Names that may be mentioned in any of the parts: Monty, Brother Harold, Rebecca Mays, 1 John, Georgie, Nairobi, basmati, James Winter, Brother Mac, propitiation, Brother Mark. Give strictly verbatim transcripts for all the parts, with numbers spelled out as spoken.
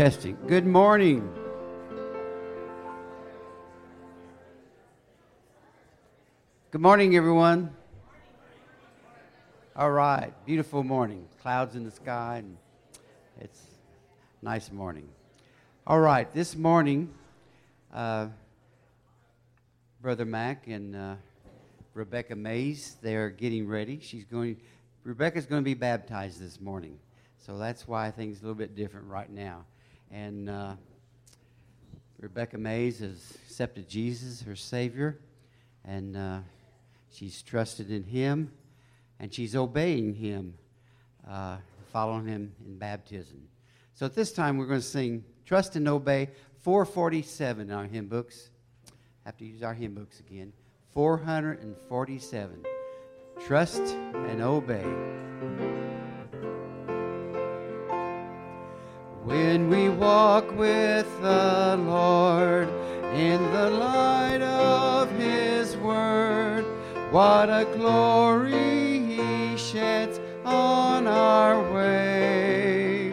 Testing. Good morning. Good morning, everyone. All right, beautiful morning. Clouds in the sky, and it's a nice morning. All right, this morning, uh, Brother Mac and uh, Rebecca Mays, they're getting ready. She's going. Rebecca's going to be baptized this morning, so that's why things are a little bit different right now. And uh, Rebecca Mays has accepted Jesus, her Savior, and uh, she's trusted in Him, and she's obeying Him, uh, following Him in baptism. So at this time, we're going to sing Trust and Obey four forty-seven in our hymn books. Have to use our hymn books again. four forty-seven. Trust and Obey. When we walk with the Lord in the light of His Word, what a glory He sheds on our way.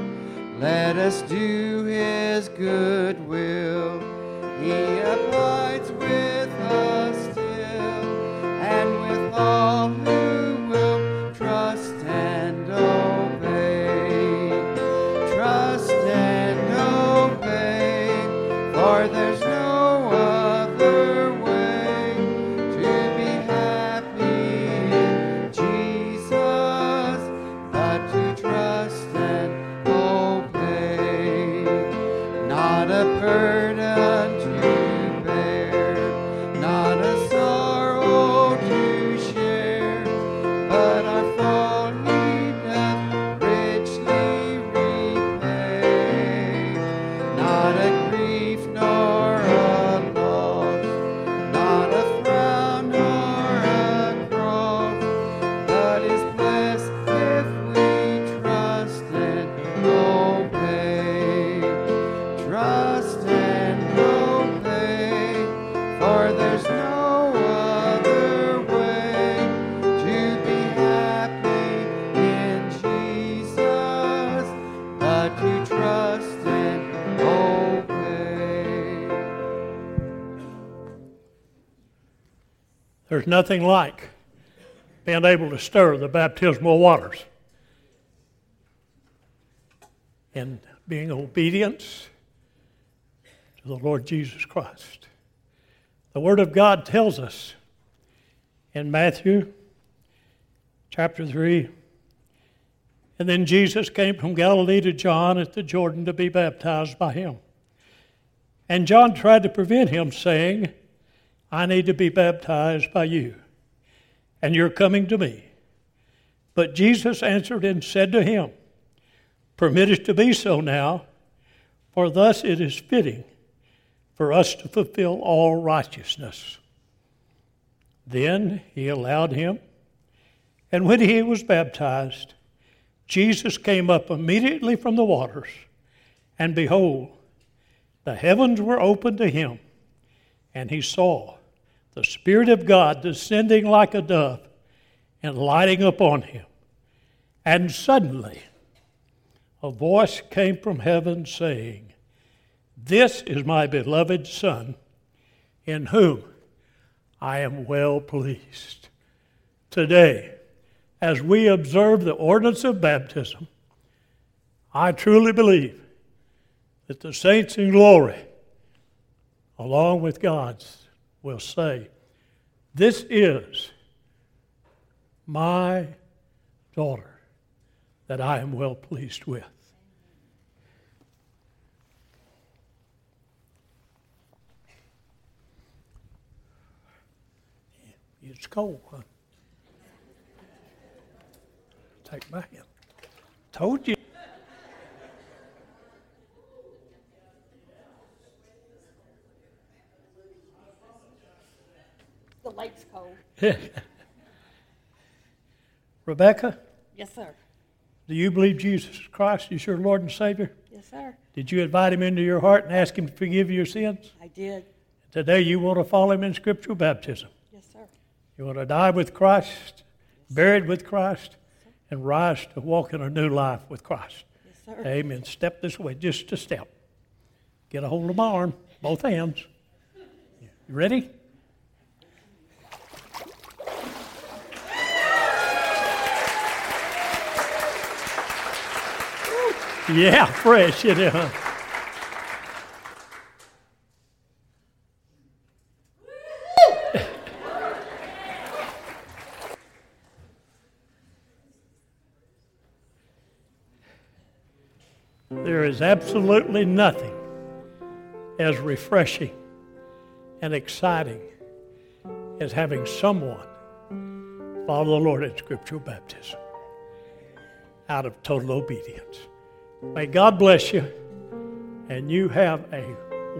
Let us do His good will. He abides with us still, and with all who will trust and obey. Trust and obey, for there's no other way to be happy in Jesus but to trust and obey. Not a burden to bear, not a sorrow There's nothing like being able to stir the baptismal waters and being obedient to the Lord Jesus Christ. The Word of God tells us in Matthew chapter three, and then Jesus came from Galilee to John at the Jordan to be baptized by him. And John tried to prevent him, saying, I need to be baptized by you, and you're coming to me. But Jesus answered and said to him, Permit it to be so now, for thus it is fitting for us to fulfill all righteousness. Then he allowed him, and when he was baptized, Jesus came up immediately from the waters, and behold, the heavens were opened to him, and he saw the Spirit of God descending like a dove and lighting upon him. And suddenly a voice came from heaven saying, This is my beloved Son, in whom I am well pleased. Today, as we observe the ordinance of baptism, I truly believe that the saints in glory, along with God's, will say, This is my daughter that I am well pleased with. It's cold, huh? Take my hand. Told you. The lake's cold. Rebecca? Yes, sir. Do you believe Jesus Christ is your Lord and Savior? Yes, sir. Did you invite Him into your heart and ask Him to forgive your sins? I did. Today you want to follow Him in scriptural baptism? Yes, sir. You want to die with Christ, yes, buried with Christ, yes, and rise to walk in a new life with Christ? Yes, sir. Amen. Step this way, just a step. Get a hold of my arm, both hands. You ready? Yeah, fresh, you know. There is absolutely nothing as refreshing and exciting as having someone follow the Lord in scriptural baptism out of total obedience. May God bless you, and you have a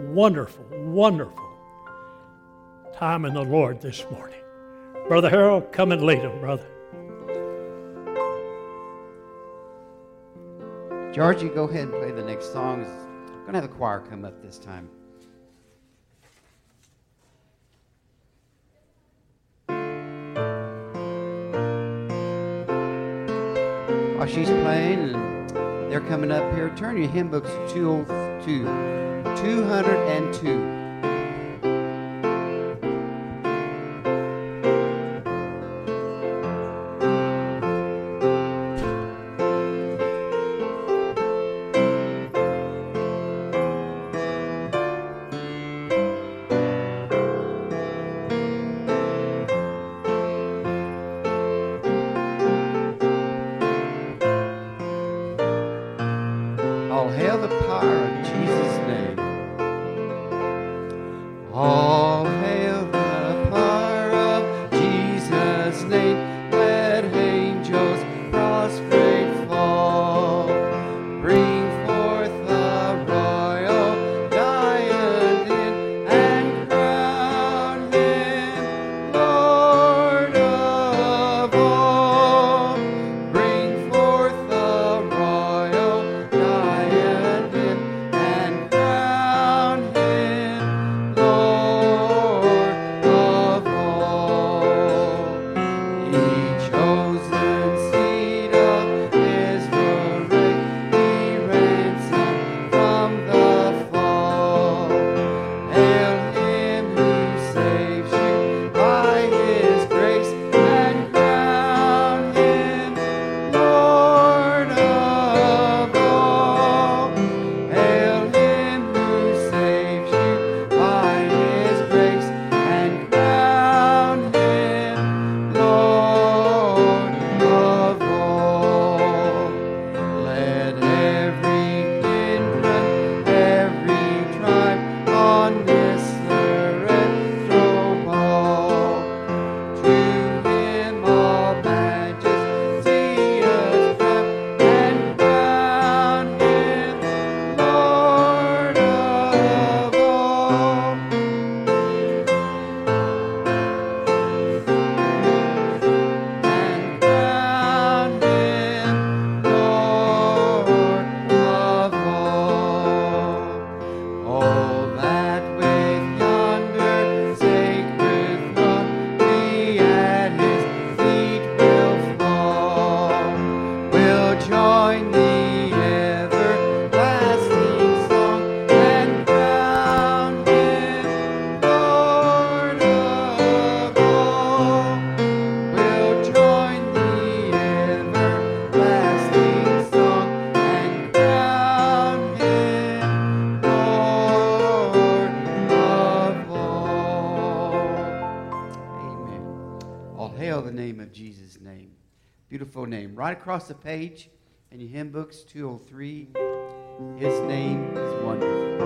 wonderful, wonderful time in the Lord this morning. Brother Harold, come and lead them, brother. Georgie, go ahead and play the next song. I'm going to have the choir come up this time. While she's playing, they're coming up here. Turn your hymn books to two oh two. two oh two. Right across the page in your hymn books, two oh three, His Name is Wonderful.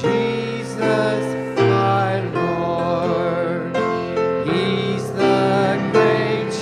Jesus, my Lord, He's the great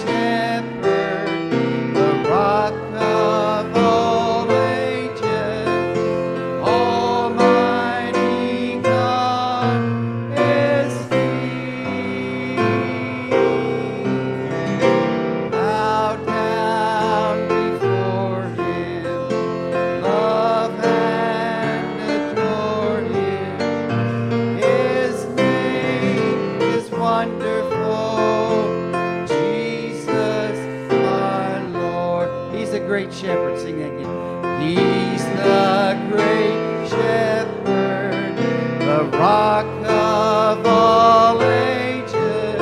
great shepherd. Sing that again. He's the great shepherd, the rock of all ages,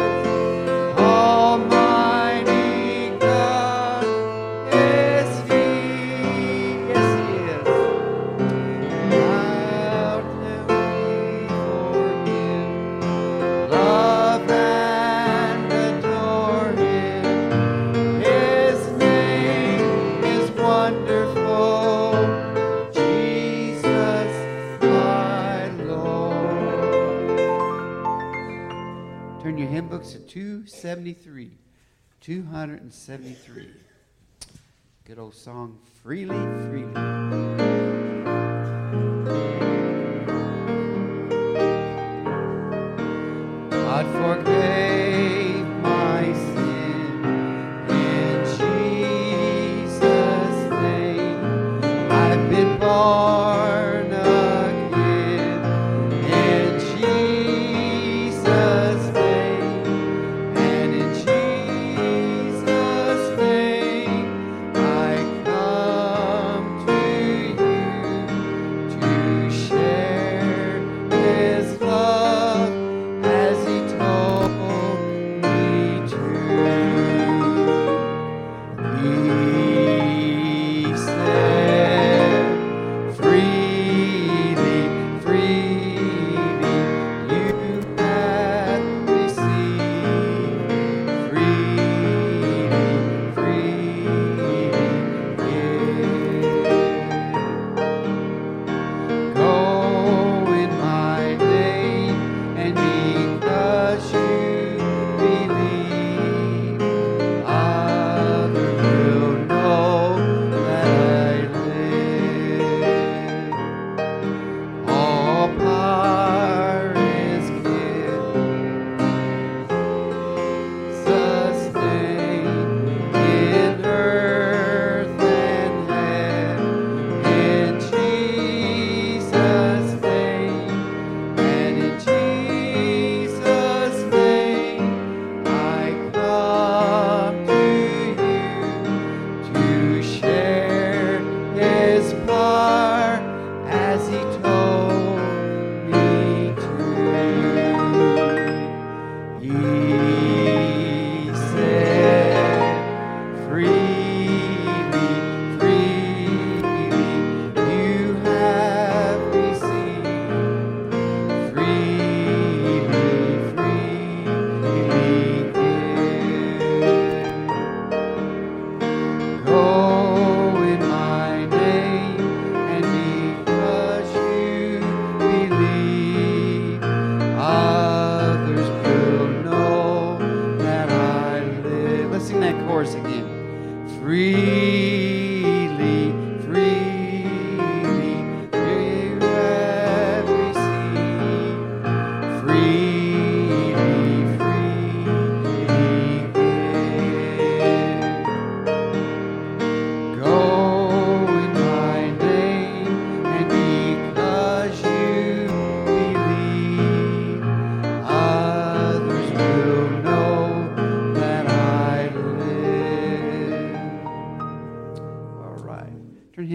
almighty God. Yes, he, yes, he is. How can we forgive, love and adore him? His name is wonderful, Jesus my Lord. Turn your hymn books to two seventy-three. two seventy-three. Good old song, Freely, Freely. God forgave my sin in Jesus' name. I've been born.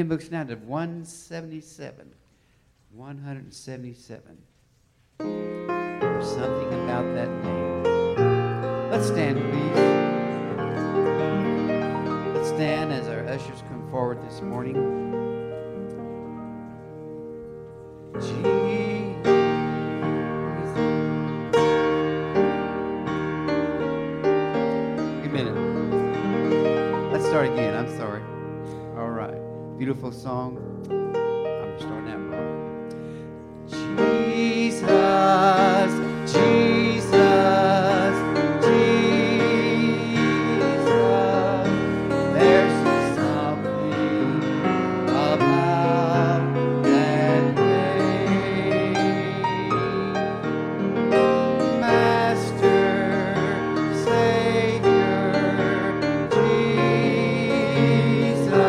Books now to one seventy-seven. one seventy-seven. There's something about that name. Let's stand, please. Let's stand as our ushers come forward this morning. Jesus. Wait a minute. Let's start again. I'm sorry. All right. Beautiful song. I'm starting that wrong. Jesus, Jesus, Jesus, there's just something about that name. Master, Savior, Jesus.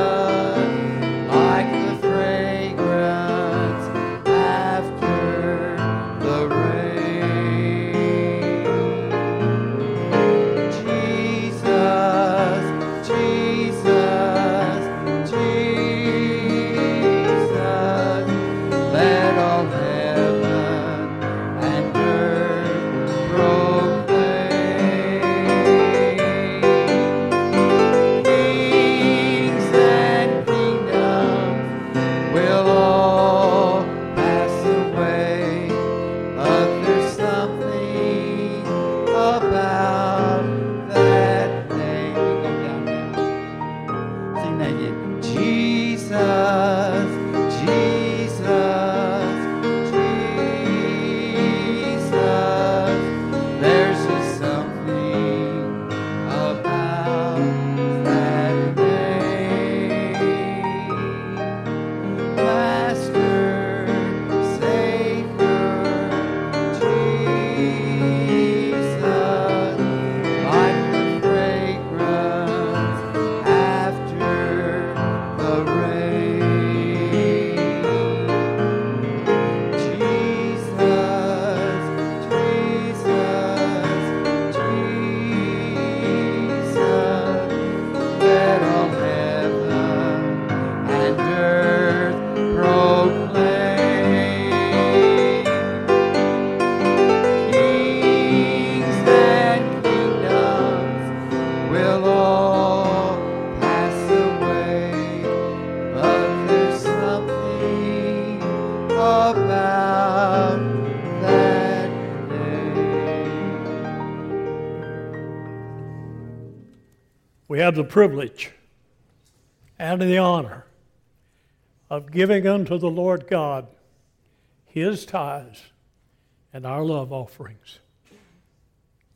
Like the friend. will all pass away, but there's something about that name. We have the privilege and the honor of giving unto the Lord God His tithes and our love offerings.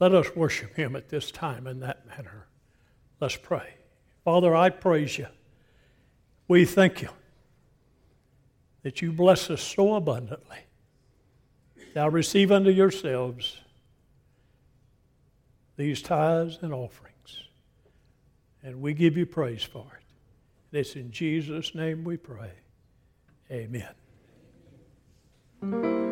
Let us worship Him at this time in that manner. Let's pray. Father, I praise You. We thank You that You bless us so abundantly. Now receive unto Yourselves these tithes and offerings. And we give You praise for it. And it's in Jesus' name we pray. Amen. Amen.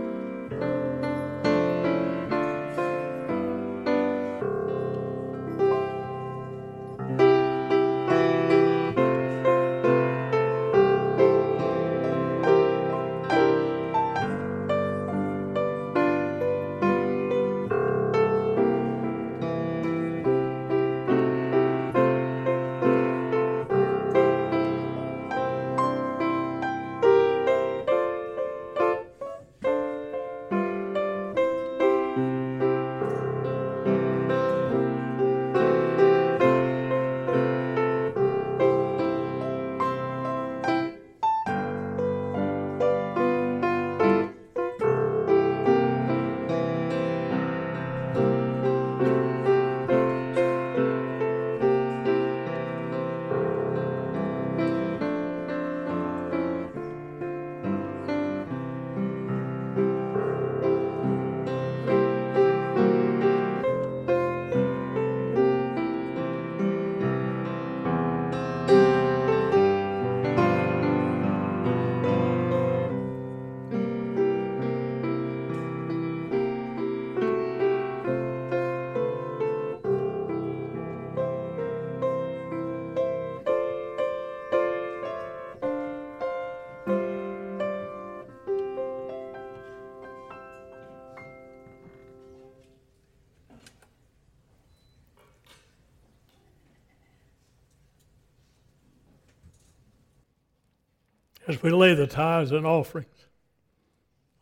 As we lay the tithes and offerings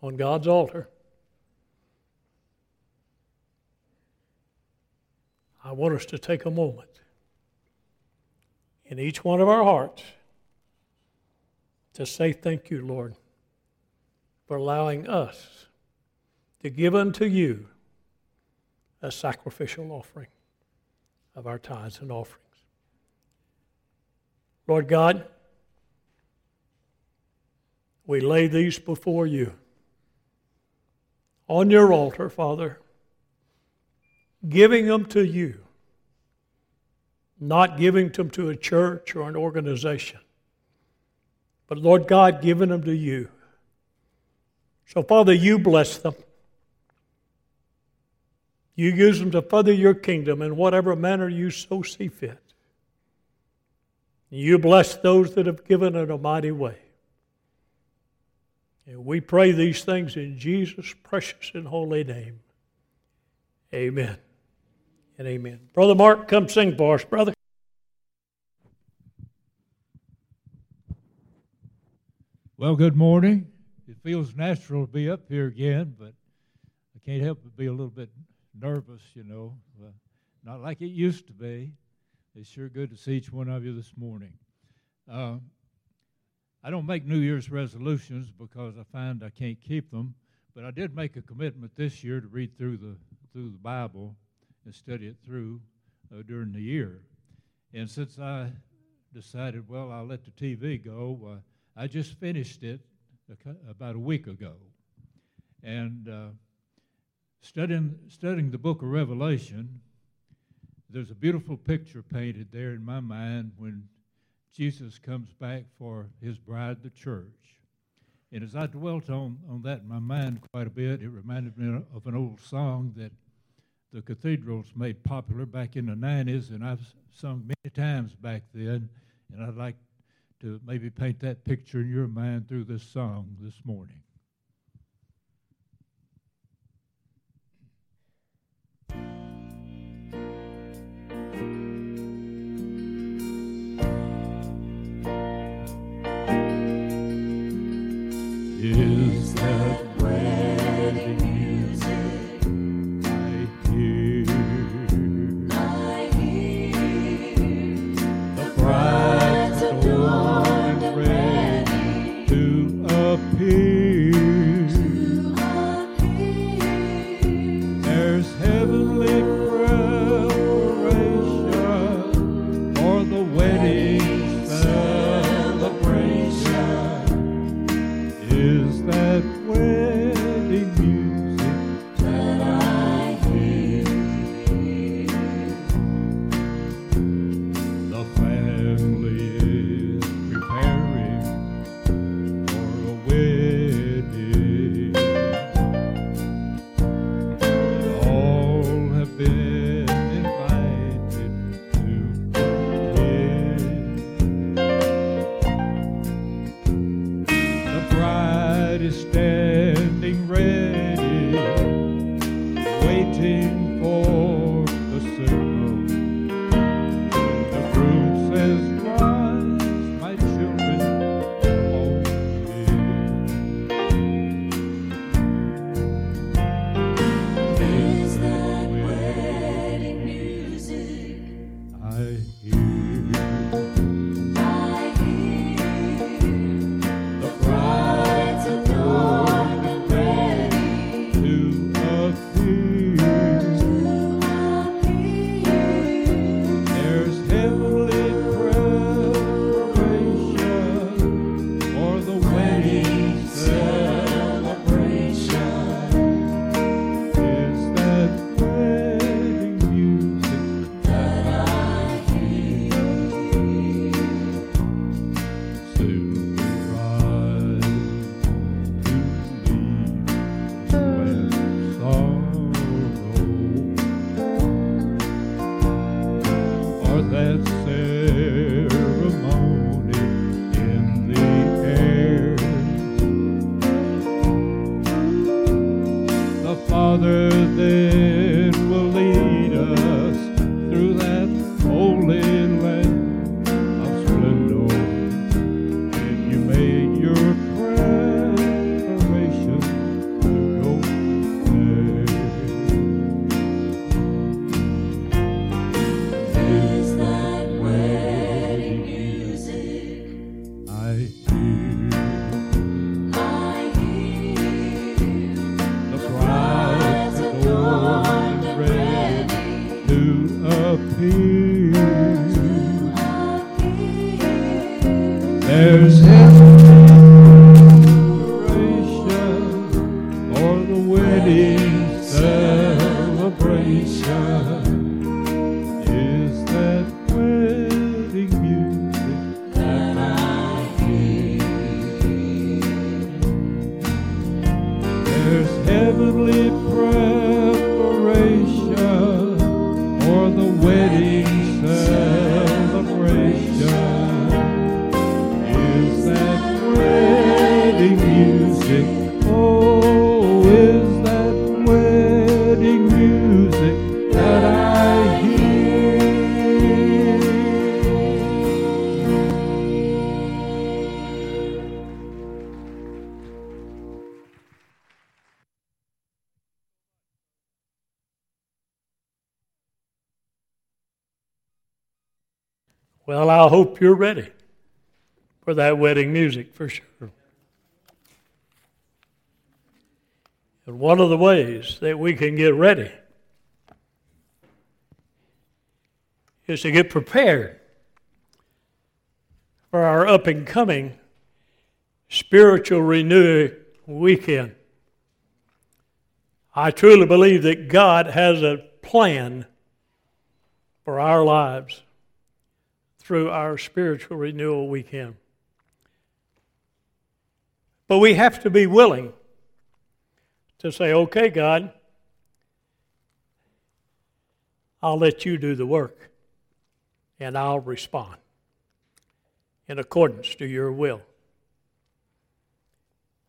on God's altar, I want us to take a moment in each one of our hearts to say thank You, Lord, for allowing us to give unto You a sacrificial offering of our tithes and offerings. Lord God, we lay these before You on Your altar, Father, giving them to You, not giving them to a church or an organization, but Lord God, giving them to You. So Father, You bless them. You use them to further Your kingdom in whatever manner You so see fit. You bless those that have given in a mighty way. And we pray these things in Jesus' precious and holy name. Amen and amen. Brother Mark, come sing for us, brother. Well, good morning. It feels natural to be up here again, but I can't help but be a little bit nervous, you know. Uh, not like it used to be. It's sure good to see each one of you this morning. Uh, I don't make New Year's resolutions because I find I can't keep them, but I did make a commitment this year to read through the through the Bible and study it through uh, during the year. And since I decided, well, I'll let the T V go, uh, I just finished it about a week ago. And uh, studying studying the book of Revelation, there's a beautiful picture painted there in my mind when Jesus comes back for His bride, the church. And as I dwelt on, on that in my mind quite a bit, it reminded me of an old song that the Cathedrals made popular back in the nineties, and I've sung many times back then, and I'd like to maybe paint that picture in your mind through this song this morning. I hear. Well, I hope you're ready for that wedding music, for sure. And one of the ways that we can get ready is to get prepared for our up-and-coming spiritual renewal weekend. I truly believe that God has a plan for our lives through our spiritual renewal weekend. But we have to be willing to say, okay, God, I'll let you do the work, and I'll respond in accordance to your will.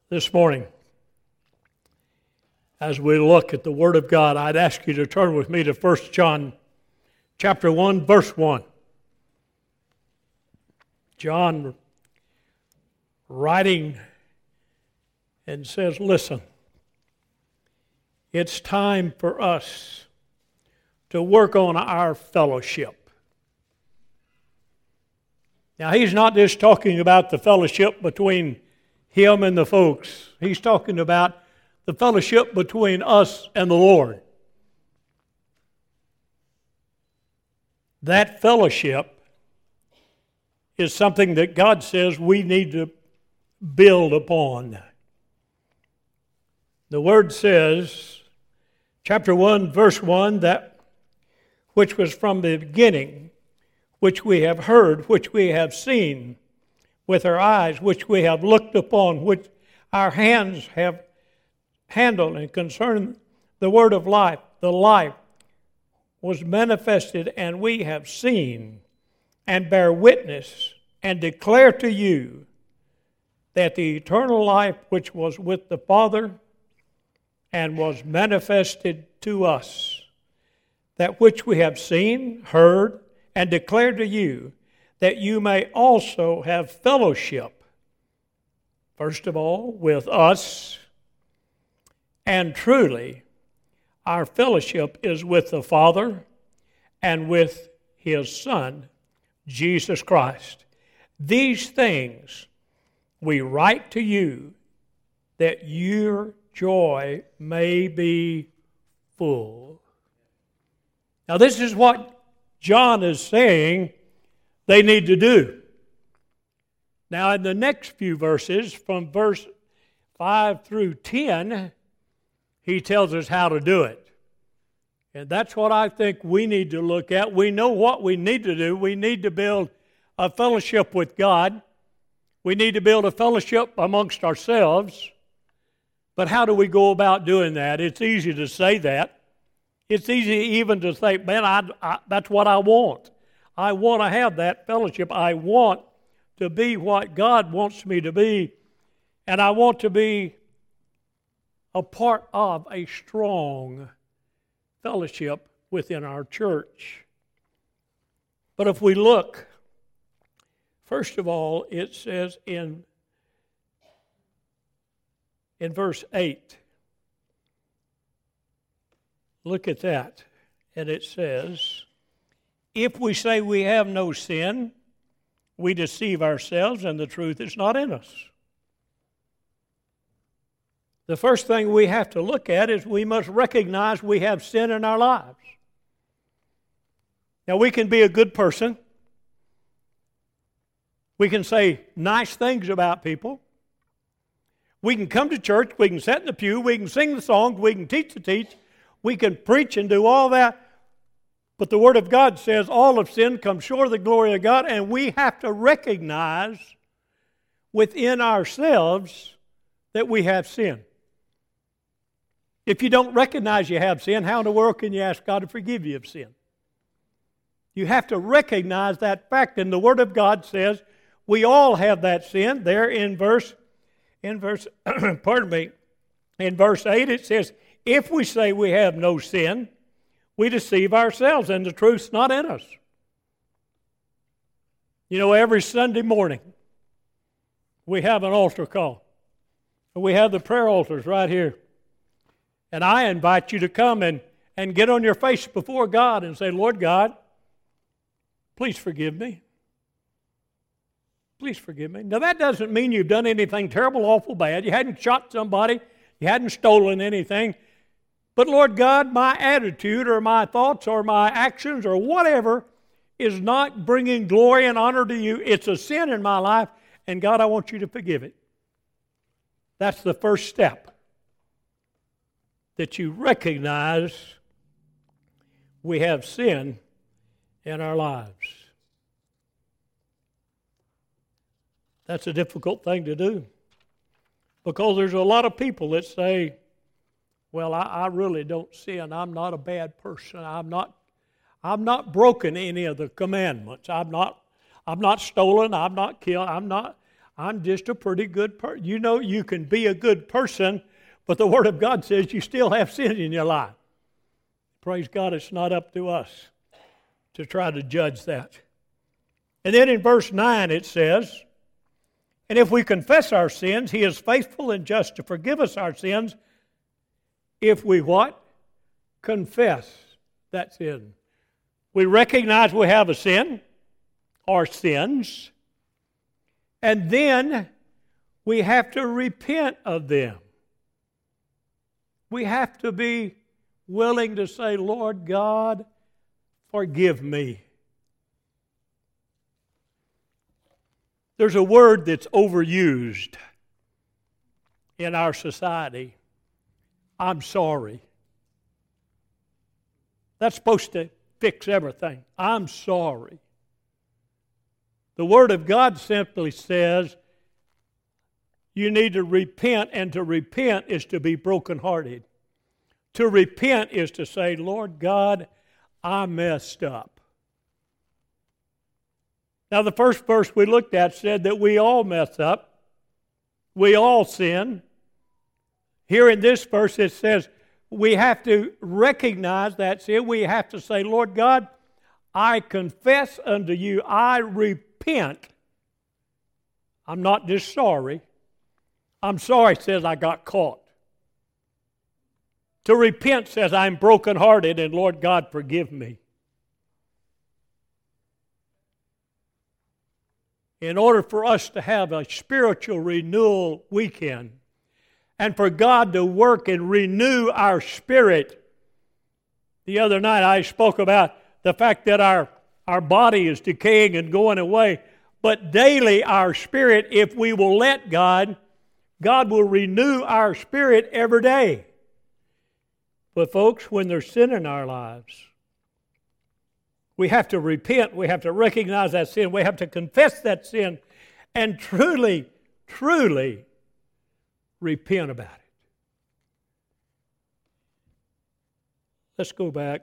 This morning, as we look at the Word of God, I'd ask you to turn with me to First John chapter one, verse one. John writing and says, listen, it's time for us to work on our fellowship. Now, he's not just talking about the fellowship between him and the folks. He's talking about the fellowship between us and the Lord. That fellowship is something that God says we need to build upon. The Word says, chapter one, verse one, that which was from the beginning, which we have heard, which we have seen with our eyes, which we have looked upon, which our hands have handled, and concerning the Word of life, the life was manifested, and we have seen and bear witness and declare to you that the eternal life which was with the Father and was manifested to us, that which we have seen, heard, and declared to you, that you may also have fellowship, first of all, with us. And truly, our fellowship is with the Father and with his Son, Jesus Christ. These things we write to you that your joy may be full. Now, this is what John is saying they need to do. Now, in the next few verses, from verse five through ten, he tells us how to do it. And that's what I think we need to look at. We know what we need to do. We need to build a fellowship with God. We need to build a fellowship amongst ourselves. But how do we go about doing that? It's easy to say that. It's easy even to think, man, I, I, that's what I want. I want to have that fellowship. I want to be what God wants me to be. And I want to be a part of a strong fellowship within our church. But if we look, first of all, it says in, in verse eight, look at that, and it says, if we say we have no sin, we deceive ourselves and the truth is not in us. The first thing we have to look at is we must recognize we have sin in our lives. Now, we can be a good person. We can say nice things about people. We can come to church. We can sit in the pew. We can sing the songs. We can teach the teach. We can preach and do all that. But the Word of God says all of sin comes short of the glory of God, and we have to recognize within ourselves that we have sin. If you don't recognize you have sin, how in the world can you ask God to forgive you of sin? You have to recognize that fact, and the Word of God says we all have that sin. There in verse, in verse, pardon me, in verse eight it says, if we say we have no sin, we deceive ourselves, and the truth's not in us. You know, every Sunday morning, we have an altar call. We have the prayer altars right here. And I invite you to come and, and get on your face before God and say, Lord God, please forgive me. Please forgive me. Now, that doesn't mean you've done anything terrible, awful, bad. You hadn't shot somebody. You hadn't stolen anything. But Lord God, my attitude or my thoughts or my actions or whatever is not bringing glory and honor to you. It's a sin in my life, and God, I want you to forgive it. That's the first step, that you recognize we have sin in our lives. That's a difficult thing to do, because there's a lot of people that say, well, I, I really don't sin. I'm not a bad person. I'm not, I'm not broken any of the commandments. I'm not, I'm not stolen. I'm not killed. I'm not. I'm just a pretty good person. You know, you can be a good person, but the Word of God says you still have sin in your life. Praise God, it's not up to us to try to judge that. And then in verse nine it says, and if we confess our sins, He is faithful and just to forgive us our sins. If we what? Confess that sin. We recognize we have a sin, our sins, and then we have to repent of them. We have to be willing to say, Lord God, forgive me. There's a word that's overused in our society. I'm sorry. That's supposed to fix everything. I'm sorry. The Word of God simply says you need to repent, and to repent is to be brokenhearted. To repent is to say, Lord God, I messed up. Now, the first verse we looked at said that we all mess up. We all sin. Here in this verse it says we have to recognize that sin. We have to say, Lord God, I confess unto you, I repent. I'm not just sorry. I'm sorry says I got caught. To repent says I'm brokenhearted, and Lord God, forgive me. in order for us to have a spiritual renewal weekend and for God to work and renew our spirit. The other night I spoke about the fact that our, our body is decaying and going away, but daily our spirit, if we will let God, God will renew our spirit every day. But folks, when there's sin in our lives, we have to repent. We have to recognize that sin. We have to confess that sin and truly, truly repent about it. Let's go back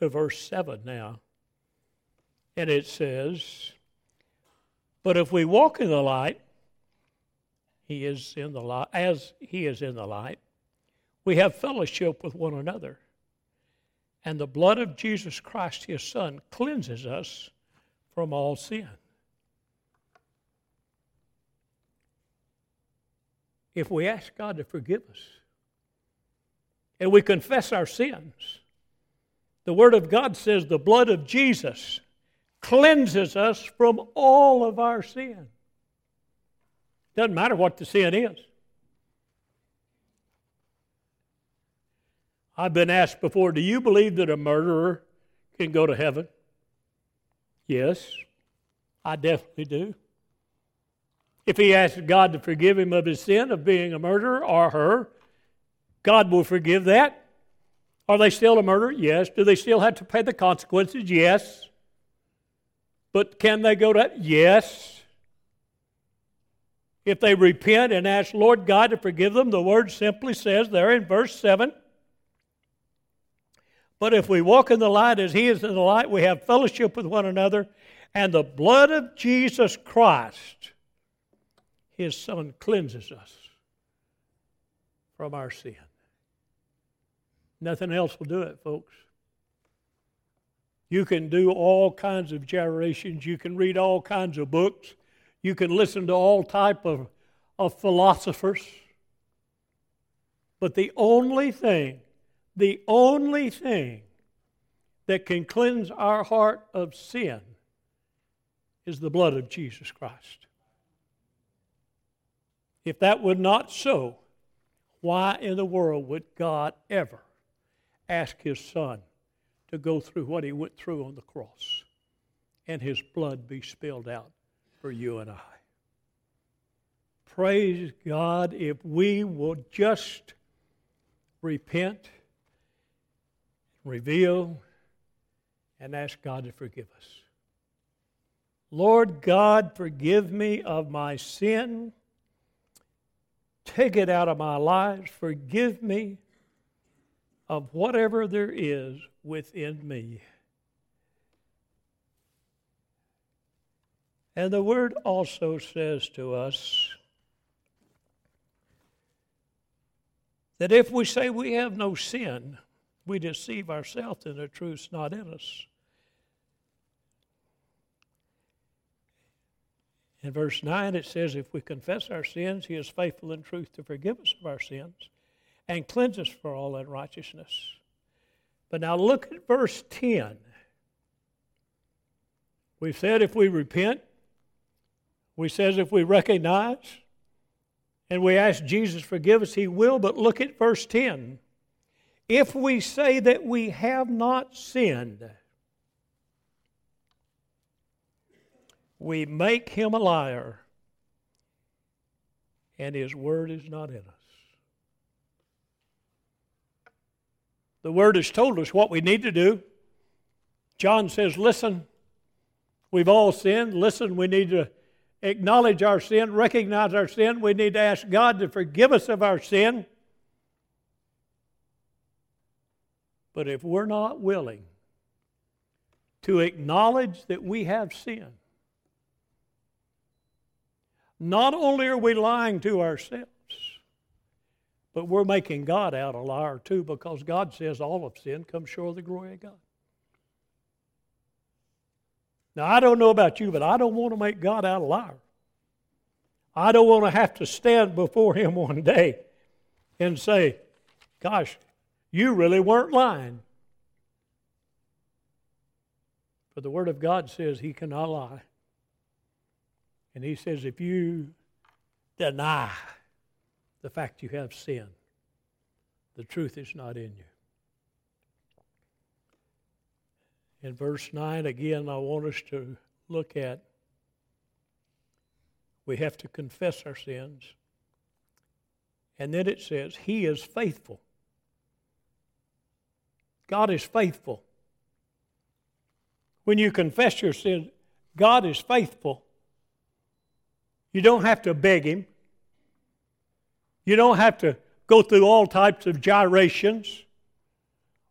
to verse seven now. And it says, but if we walk in the light, he is in the light, as he is in the light, we have fellowship with one another. And the blood of Jesus Christ, his Son, cleanses us from all sin. If we ask God to forgive us, and we confess our sins, the Word of God says the blood of Jesus cleanses us from all of our sin. Doesn't matter what the sin is. I've been asked before, do you believe that a murderer can go to heaven? Yes, I definitely do. If he asks God to forgive him of his sin of being a murderer or her, God will forgive that. Are they still a murderer? Yes. Do they still have to pay the consequences? Yes. But can they go to heaven? Yes. If they repent and ask Lord God to forgive them, the Word simply says there in verse seven, but if we walk in the light as he is in the light, we have fellowship with one another, and the blood of Jesus Christ, his Son, cleanses us from our sin. Nothing else will do it, folks. You can do all kinds of gyrations. You can read all kinds of books. You can listen to all type of, of philosophers. But the only thing The only thing that can cleanse our heart of sin is the blood of Jesus Christ. If that were not so, why in the world would God ever ask his Son to go through what he went through on the cross and his blood be spilled out for you and I? Praise God, if we will just repent, reveal, and ask God to forgive us. Lord God, forgive me of my sin. Take it out of my life. Forgive me of whatever there is within me. And the Word also says to us that if we say we have no sin, we deceive ourselves and the truth's not in us. In verse nine it says, if we confess our sins, he is faithful in truth to forgive us of our sins and cleanse us from all unrighteousness. But now look at verse ten. We've said if we repent, we says if we recognize and we ask Jesus to forgive us, he will. But look at verse ten. If we say that we have not sinned, we make him a liar, and his word is not in us. The Word has told us what we need to do. John says, listen, we've all sinned. Listen, we need to acknowledge our sin, recognize our sin. We need to ask God to forgive us of our sin. But if we're not willing to acknowledge that we have sin, not only are we lying to ourselves, but we're making God out a liar too, because God says all of sin comes short of the glory of God. Now, I don't know about you, but I don't want to make God out a liar. I don't want to have to stand before him one day and say, gosh, you really weren't lying. For the Word of God says he cannot lie. And he says, if you deny the fact you have sin, the truth is not in you. In verse nine, again, I want us to look at, we have to confess our sins. And then it says, He is faithful. God is faithful. When you confess your sin, God is faithful. You don't have to beg Him. You don't have to go through all types of gyrations.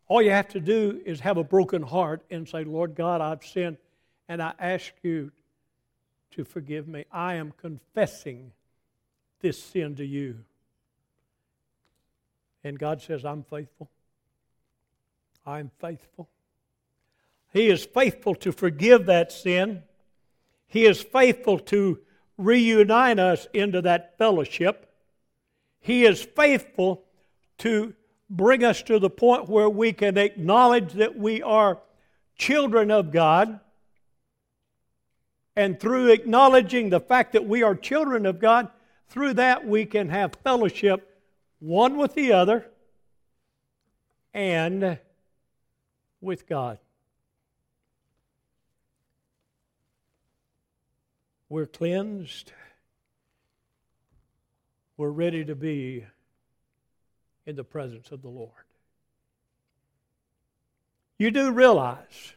All you have to do is have a broken heart and say, Lord God, I've sinned, and I ask you to forgive me. I am confessing this sin to you. And God says, I'm faithful. I'm faithful. He is faithful to forgive that sin. He is faithful to reunite us into that fellowship. He is faithful to bring us to the point where we can acknowledge that we are children of God. And through acknowledging the fact that we are children of God, through that we can have fellowship one with the other and with God. We're cleansed. We're ready to be in the presence of the Lord. You do realize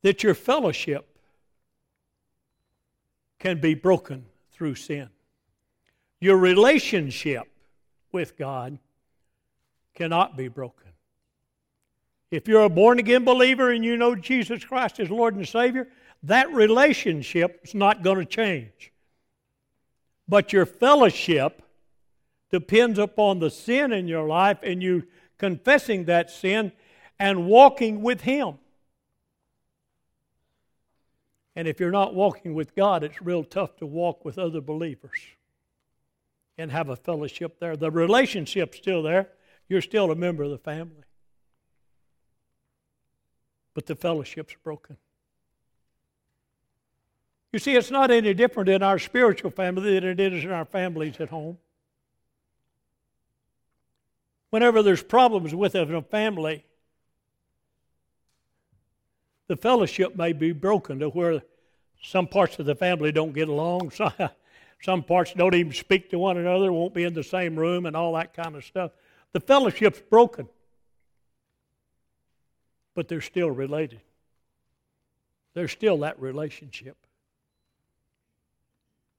that your fellowship can be broken through sin. Your relationship with God cannot be broken. If you're a born-again believer and you know Jesus Christ is Lord and Savior, that relationship is not going to change. But your fellowship depends upon the sin in your life and you confessing that sin and walking with Him. And if you're not walking with God, it's real tough to walk with other believers and have a fellowship there. The relationship's still there. You're still a member of the family. But the fellowship's broken. You see, it's not any different in our spiritual family than it is in our families at home. Whenever there's problems within a family, the fellowship may be broken to where some parts of the family don't get along, some, some parts don't even speak to one another, won't be in the same room and all that kind of stuff. The fellowship's broken, but they're still related. There's still that relationship.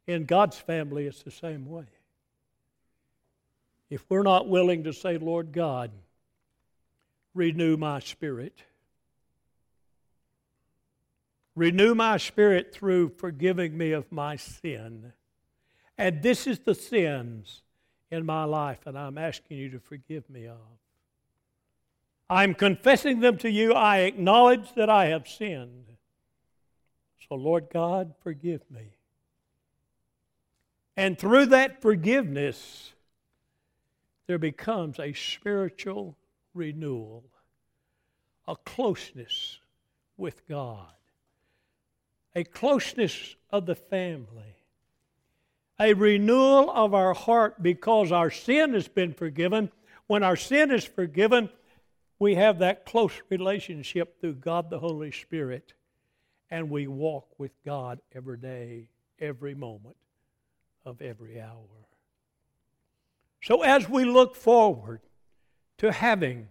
In God's family, it's the same way. If we're not willing to say, Lord God, renew my spirit. Renew my spirit through forgiving me of my sin. And this is the sins in my life and I'm asking you to forgive me of. I'm confessing them to you. I acknowledge that I have sinned. So Lord God, forgive me. And through that forgiveness, there becomes a spiritual renewal, a closeness with God, a closeness of the family, a renewal of our heart because our sin has been forgiven. When our sin is forgiven, we have that close relationship through God the Holy Spirit, and we walk with God every day, every moment of every hour. So as we look forward to having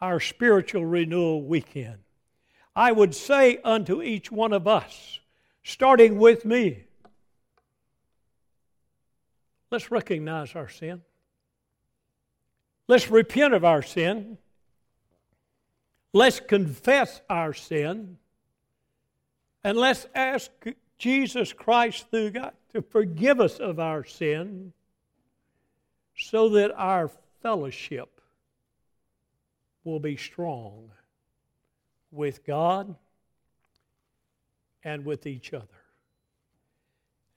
our spiritual renewal weekend, I would say unto each one of us, starting with me, let's recognize our sin. Let's repent of our sin. Let's confess our sin. And let's ask Jesus Christ through God to forgive us of our sin so that our fellowship will be strong with God and with each other.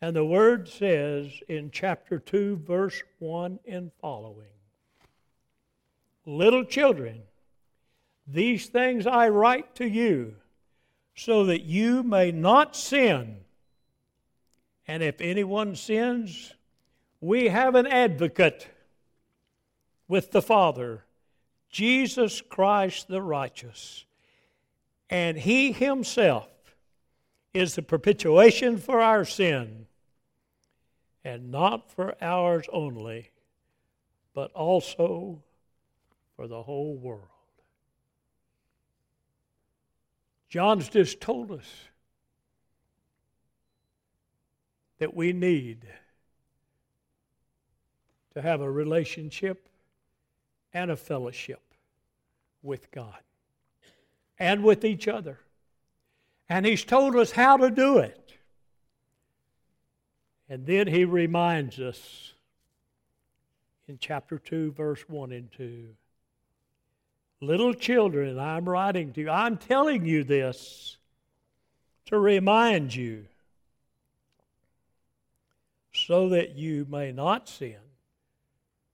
And the Word says in chapter two, verse one and following, little children, these things I write to you so that you may not sin. And if anyone sins, we have an advocate with the Father, Jesus Christ the righteous. And He Himself is the propitiation for our sin, and not for ours only, but also for the whole world. John's just told us that we need to have a relationship and a fellowship with God and with each other. And he's told us how to do it. And then he reminds us in chapter two, verse one and two. Little children, I'm writing to you. I'm telling you this to remind you, so that you may not sin.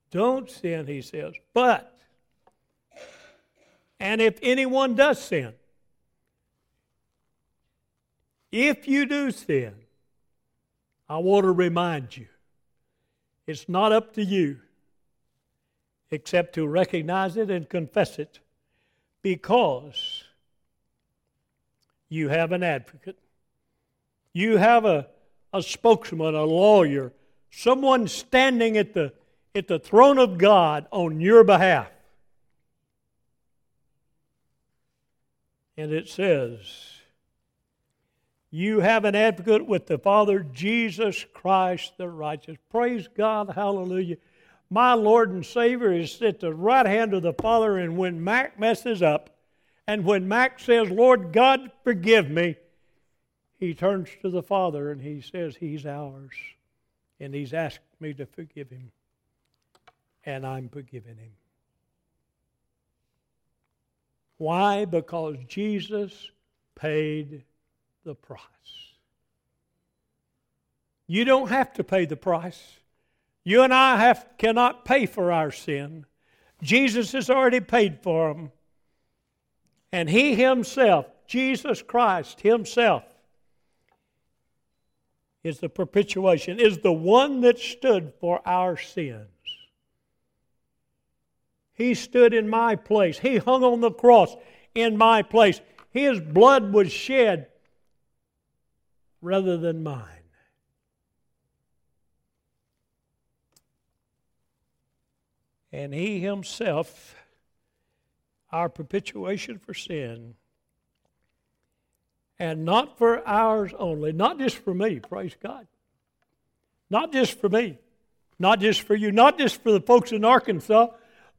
Don't sin, he says, but, and if anyone does sin, if you do sin, I want to remind you, it's not up to you except to recognize it and confess it, because you have an advocate. You have a, a spokesman, a lawyer, someone standing at the, at the throne of God on your behalf. And it says, you have an advocate with the Father, Jesus Christ the righteous. Praise God, hallelujah. My Lord and Savior is at the right hand of the Father, and when Mac messes up, and when Mac says, Lord God, forgive me, he turns to the Father and he says, He's ours, and He's asked me to forgive him, and I'm forgiving him. Why? Because Jesus paid the price. You don't have to pay the price. You and I have cannot pay for our sin. Jesus has already paid for them. And He Himself, Jesus Christ Himself, is the propitiation, is the one that stood for our sins. He stood in my place. He hung on the cross in my place. His blood was shed rather than mine. And He Himself, our propitiation for sin, and not for ours only, not just for me, praise God. Not just for me, not just for you, not just for the folks in Arkansas,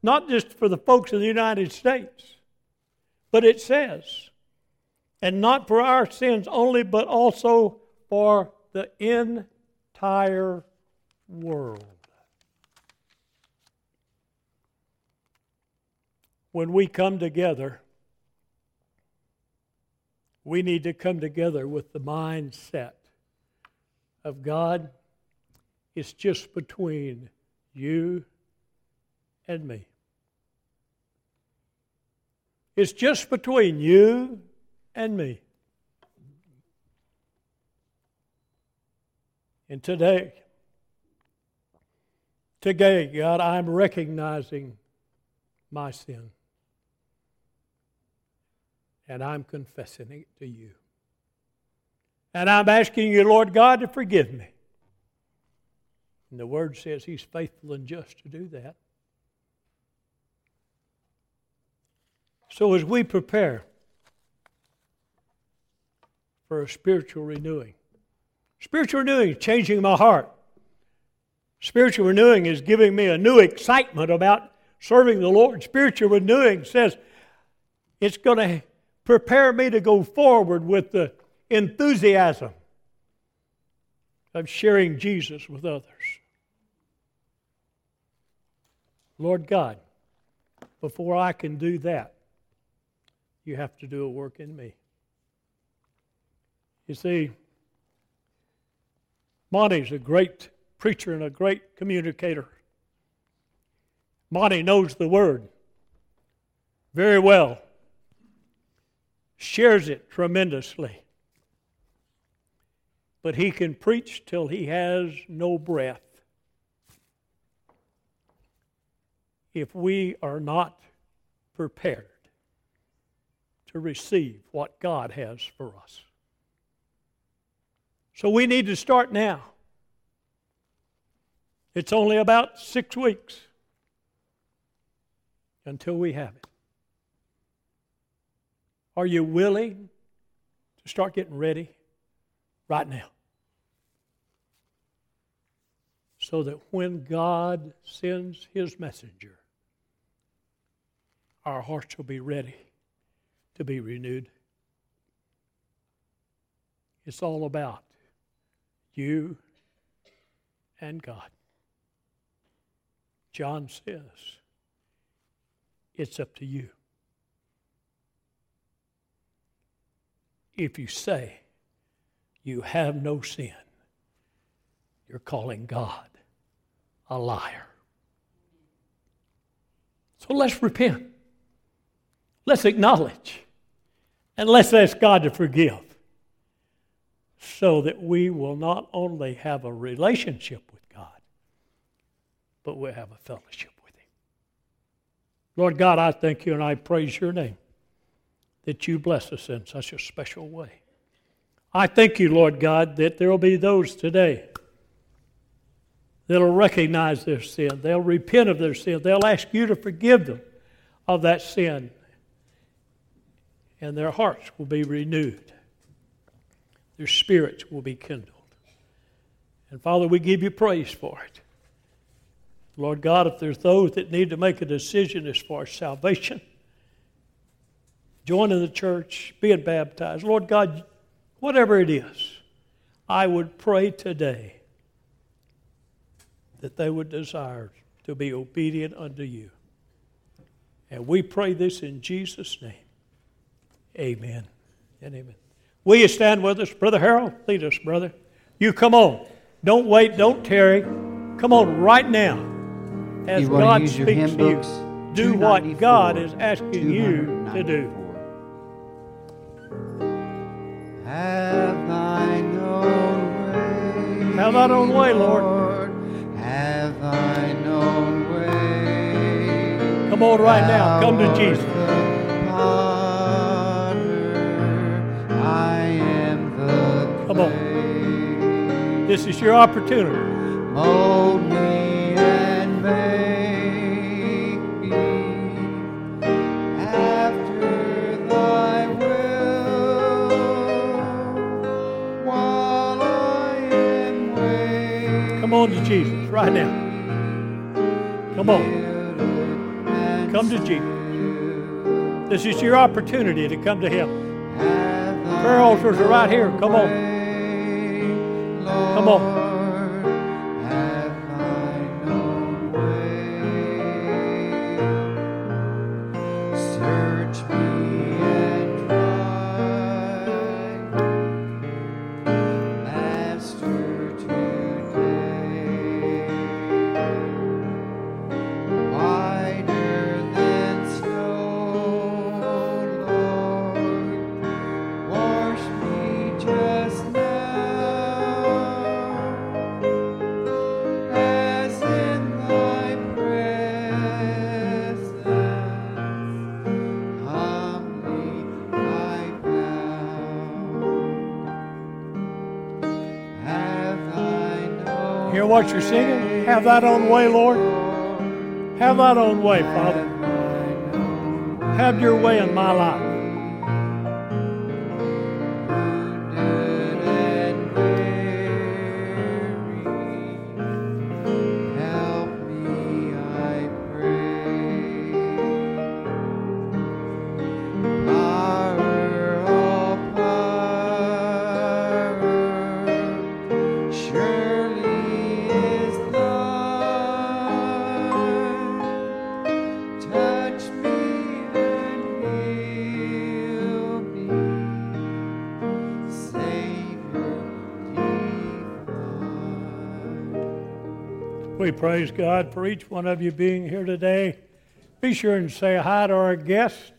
not just for the folks in the United States, but it says, and not for our sins only, but also for the entire world. When we come together, we need to come together with the mindset of God, it's just between you and me. It's just between you and me. And today, today, God, I'm recognizing my sin. And I'm confessing it to you. And I'm asking you, Lord God, to forgive me. And the Word says He's faithful and just to do that. So as we prepare for a spiritual renewing. Spiritual renewing is changing my heart. Spiritual renewing is giving me a new excitement about serving the Lord. Spiritual renewing says it's going to prepare me to go forward with the enthusiasm of sharing Jesus with others. Lord God, before I can do that, you have to do a work in me. You see, Monty's a great preacher and a great communicator. Monty knows the Word very well, shares it tremendously. but he can preach till he has no breath. If we are not prepared to receive what God has for us. So we need to start now. It's only about six weeks until we have it. Are you willing to start getting ready right now? So that when God sends His messenger, our hearts will be ready to be renewed. It's all about you and God. John says, it's up to you. If you say you have no sin, you're calling God a liar. So let's repent. Let's acknowledge. And let's ask God to forgive. So that we will not only have a relationship with God, but we'll have a fellowship with Him. Lord God, I thank You and I praise Your name that You bless us in such a special way. I thank You, Lord God, that there will be those today that will recognize their sin. They'll repent of their sin. They'll ask You to forgive them of that sin. And their hearts will be renewed. Their spirits will be kindled. And Father, we give You praise for it. Lord God, if there's those that need to make a decision as far as salvation, joining the church, being baptized, Lord God, whatever it is, I would pray today that they would desire to be obedient unto You. And we pray this in Jesus' name. Amen and amen. Will you stand with us? Brother Harold, lead us, brother. You come on. Don't wait. Don't tarry. Come on right now. As you God speaks your hymn to books, you, do what God is asking you to do. Have thine own way. Have thine own way, Lord. Have thine own way. Come on right now. Come to Jesus. Come on. This is your opportunity. Mold me and make me after Thy will while I am waiting. Come on to Jesus right now. Come on. Come to Jesus. This is your opportunity to come to Him. Prayer altars are right here. Come on. Come on. Have thine own way. Search me and try, Master, today. Wider than snow, Lord, wash me just now. What you're singing, have thine own way, Lord. Have thine own way, Father. Have Your way in my life. We praise God for each one of you being here today. Be sure and say hi to our guests.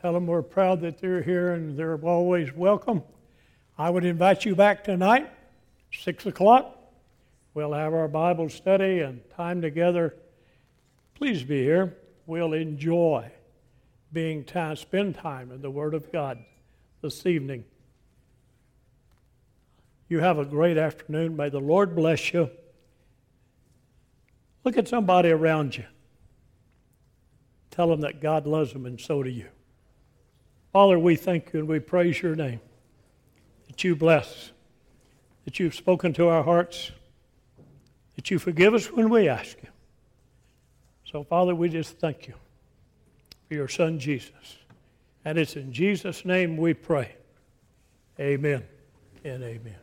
Tell them we're proud that they're here and they're always welcome. I would invite you back tonight, six o'clock. We'll have our Bible study and time together. Please be here. We'll enjoy being time, spend time in the Word of God this evening. You have a great afternoon. May the Lord bless you. Look at somebody around you. Tell them that God loves them, and so do you. Father, we thank you and we praise your name, that you bless, that you've spoken to our hearts, that you forgive us when we ask you. So, Father, we just thank you for your Son, Jesus. And it's in Jesus' name we pray. Amen and amen.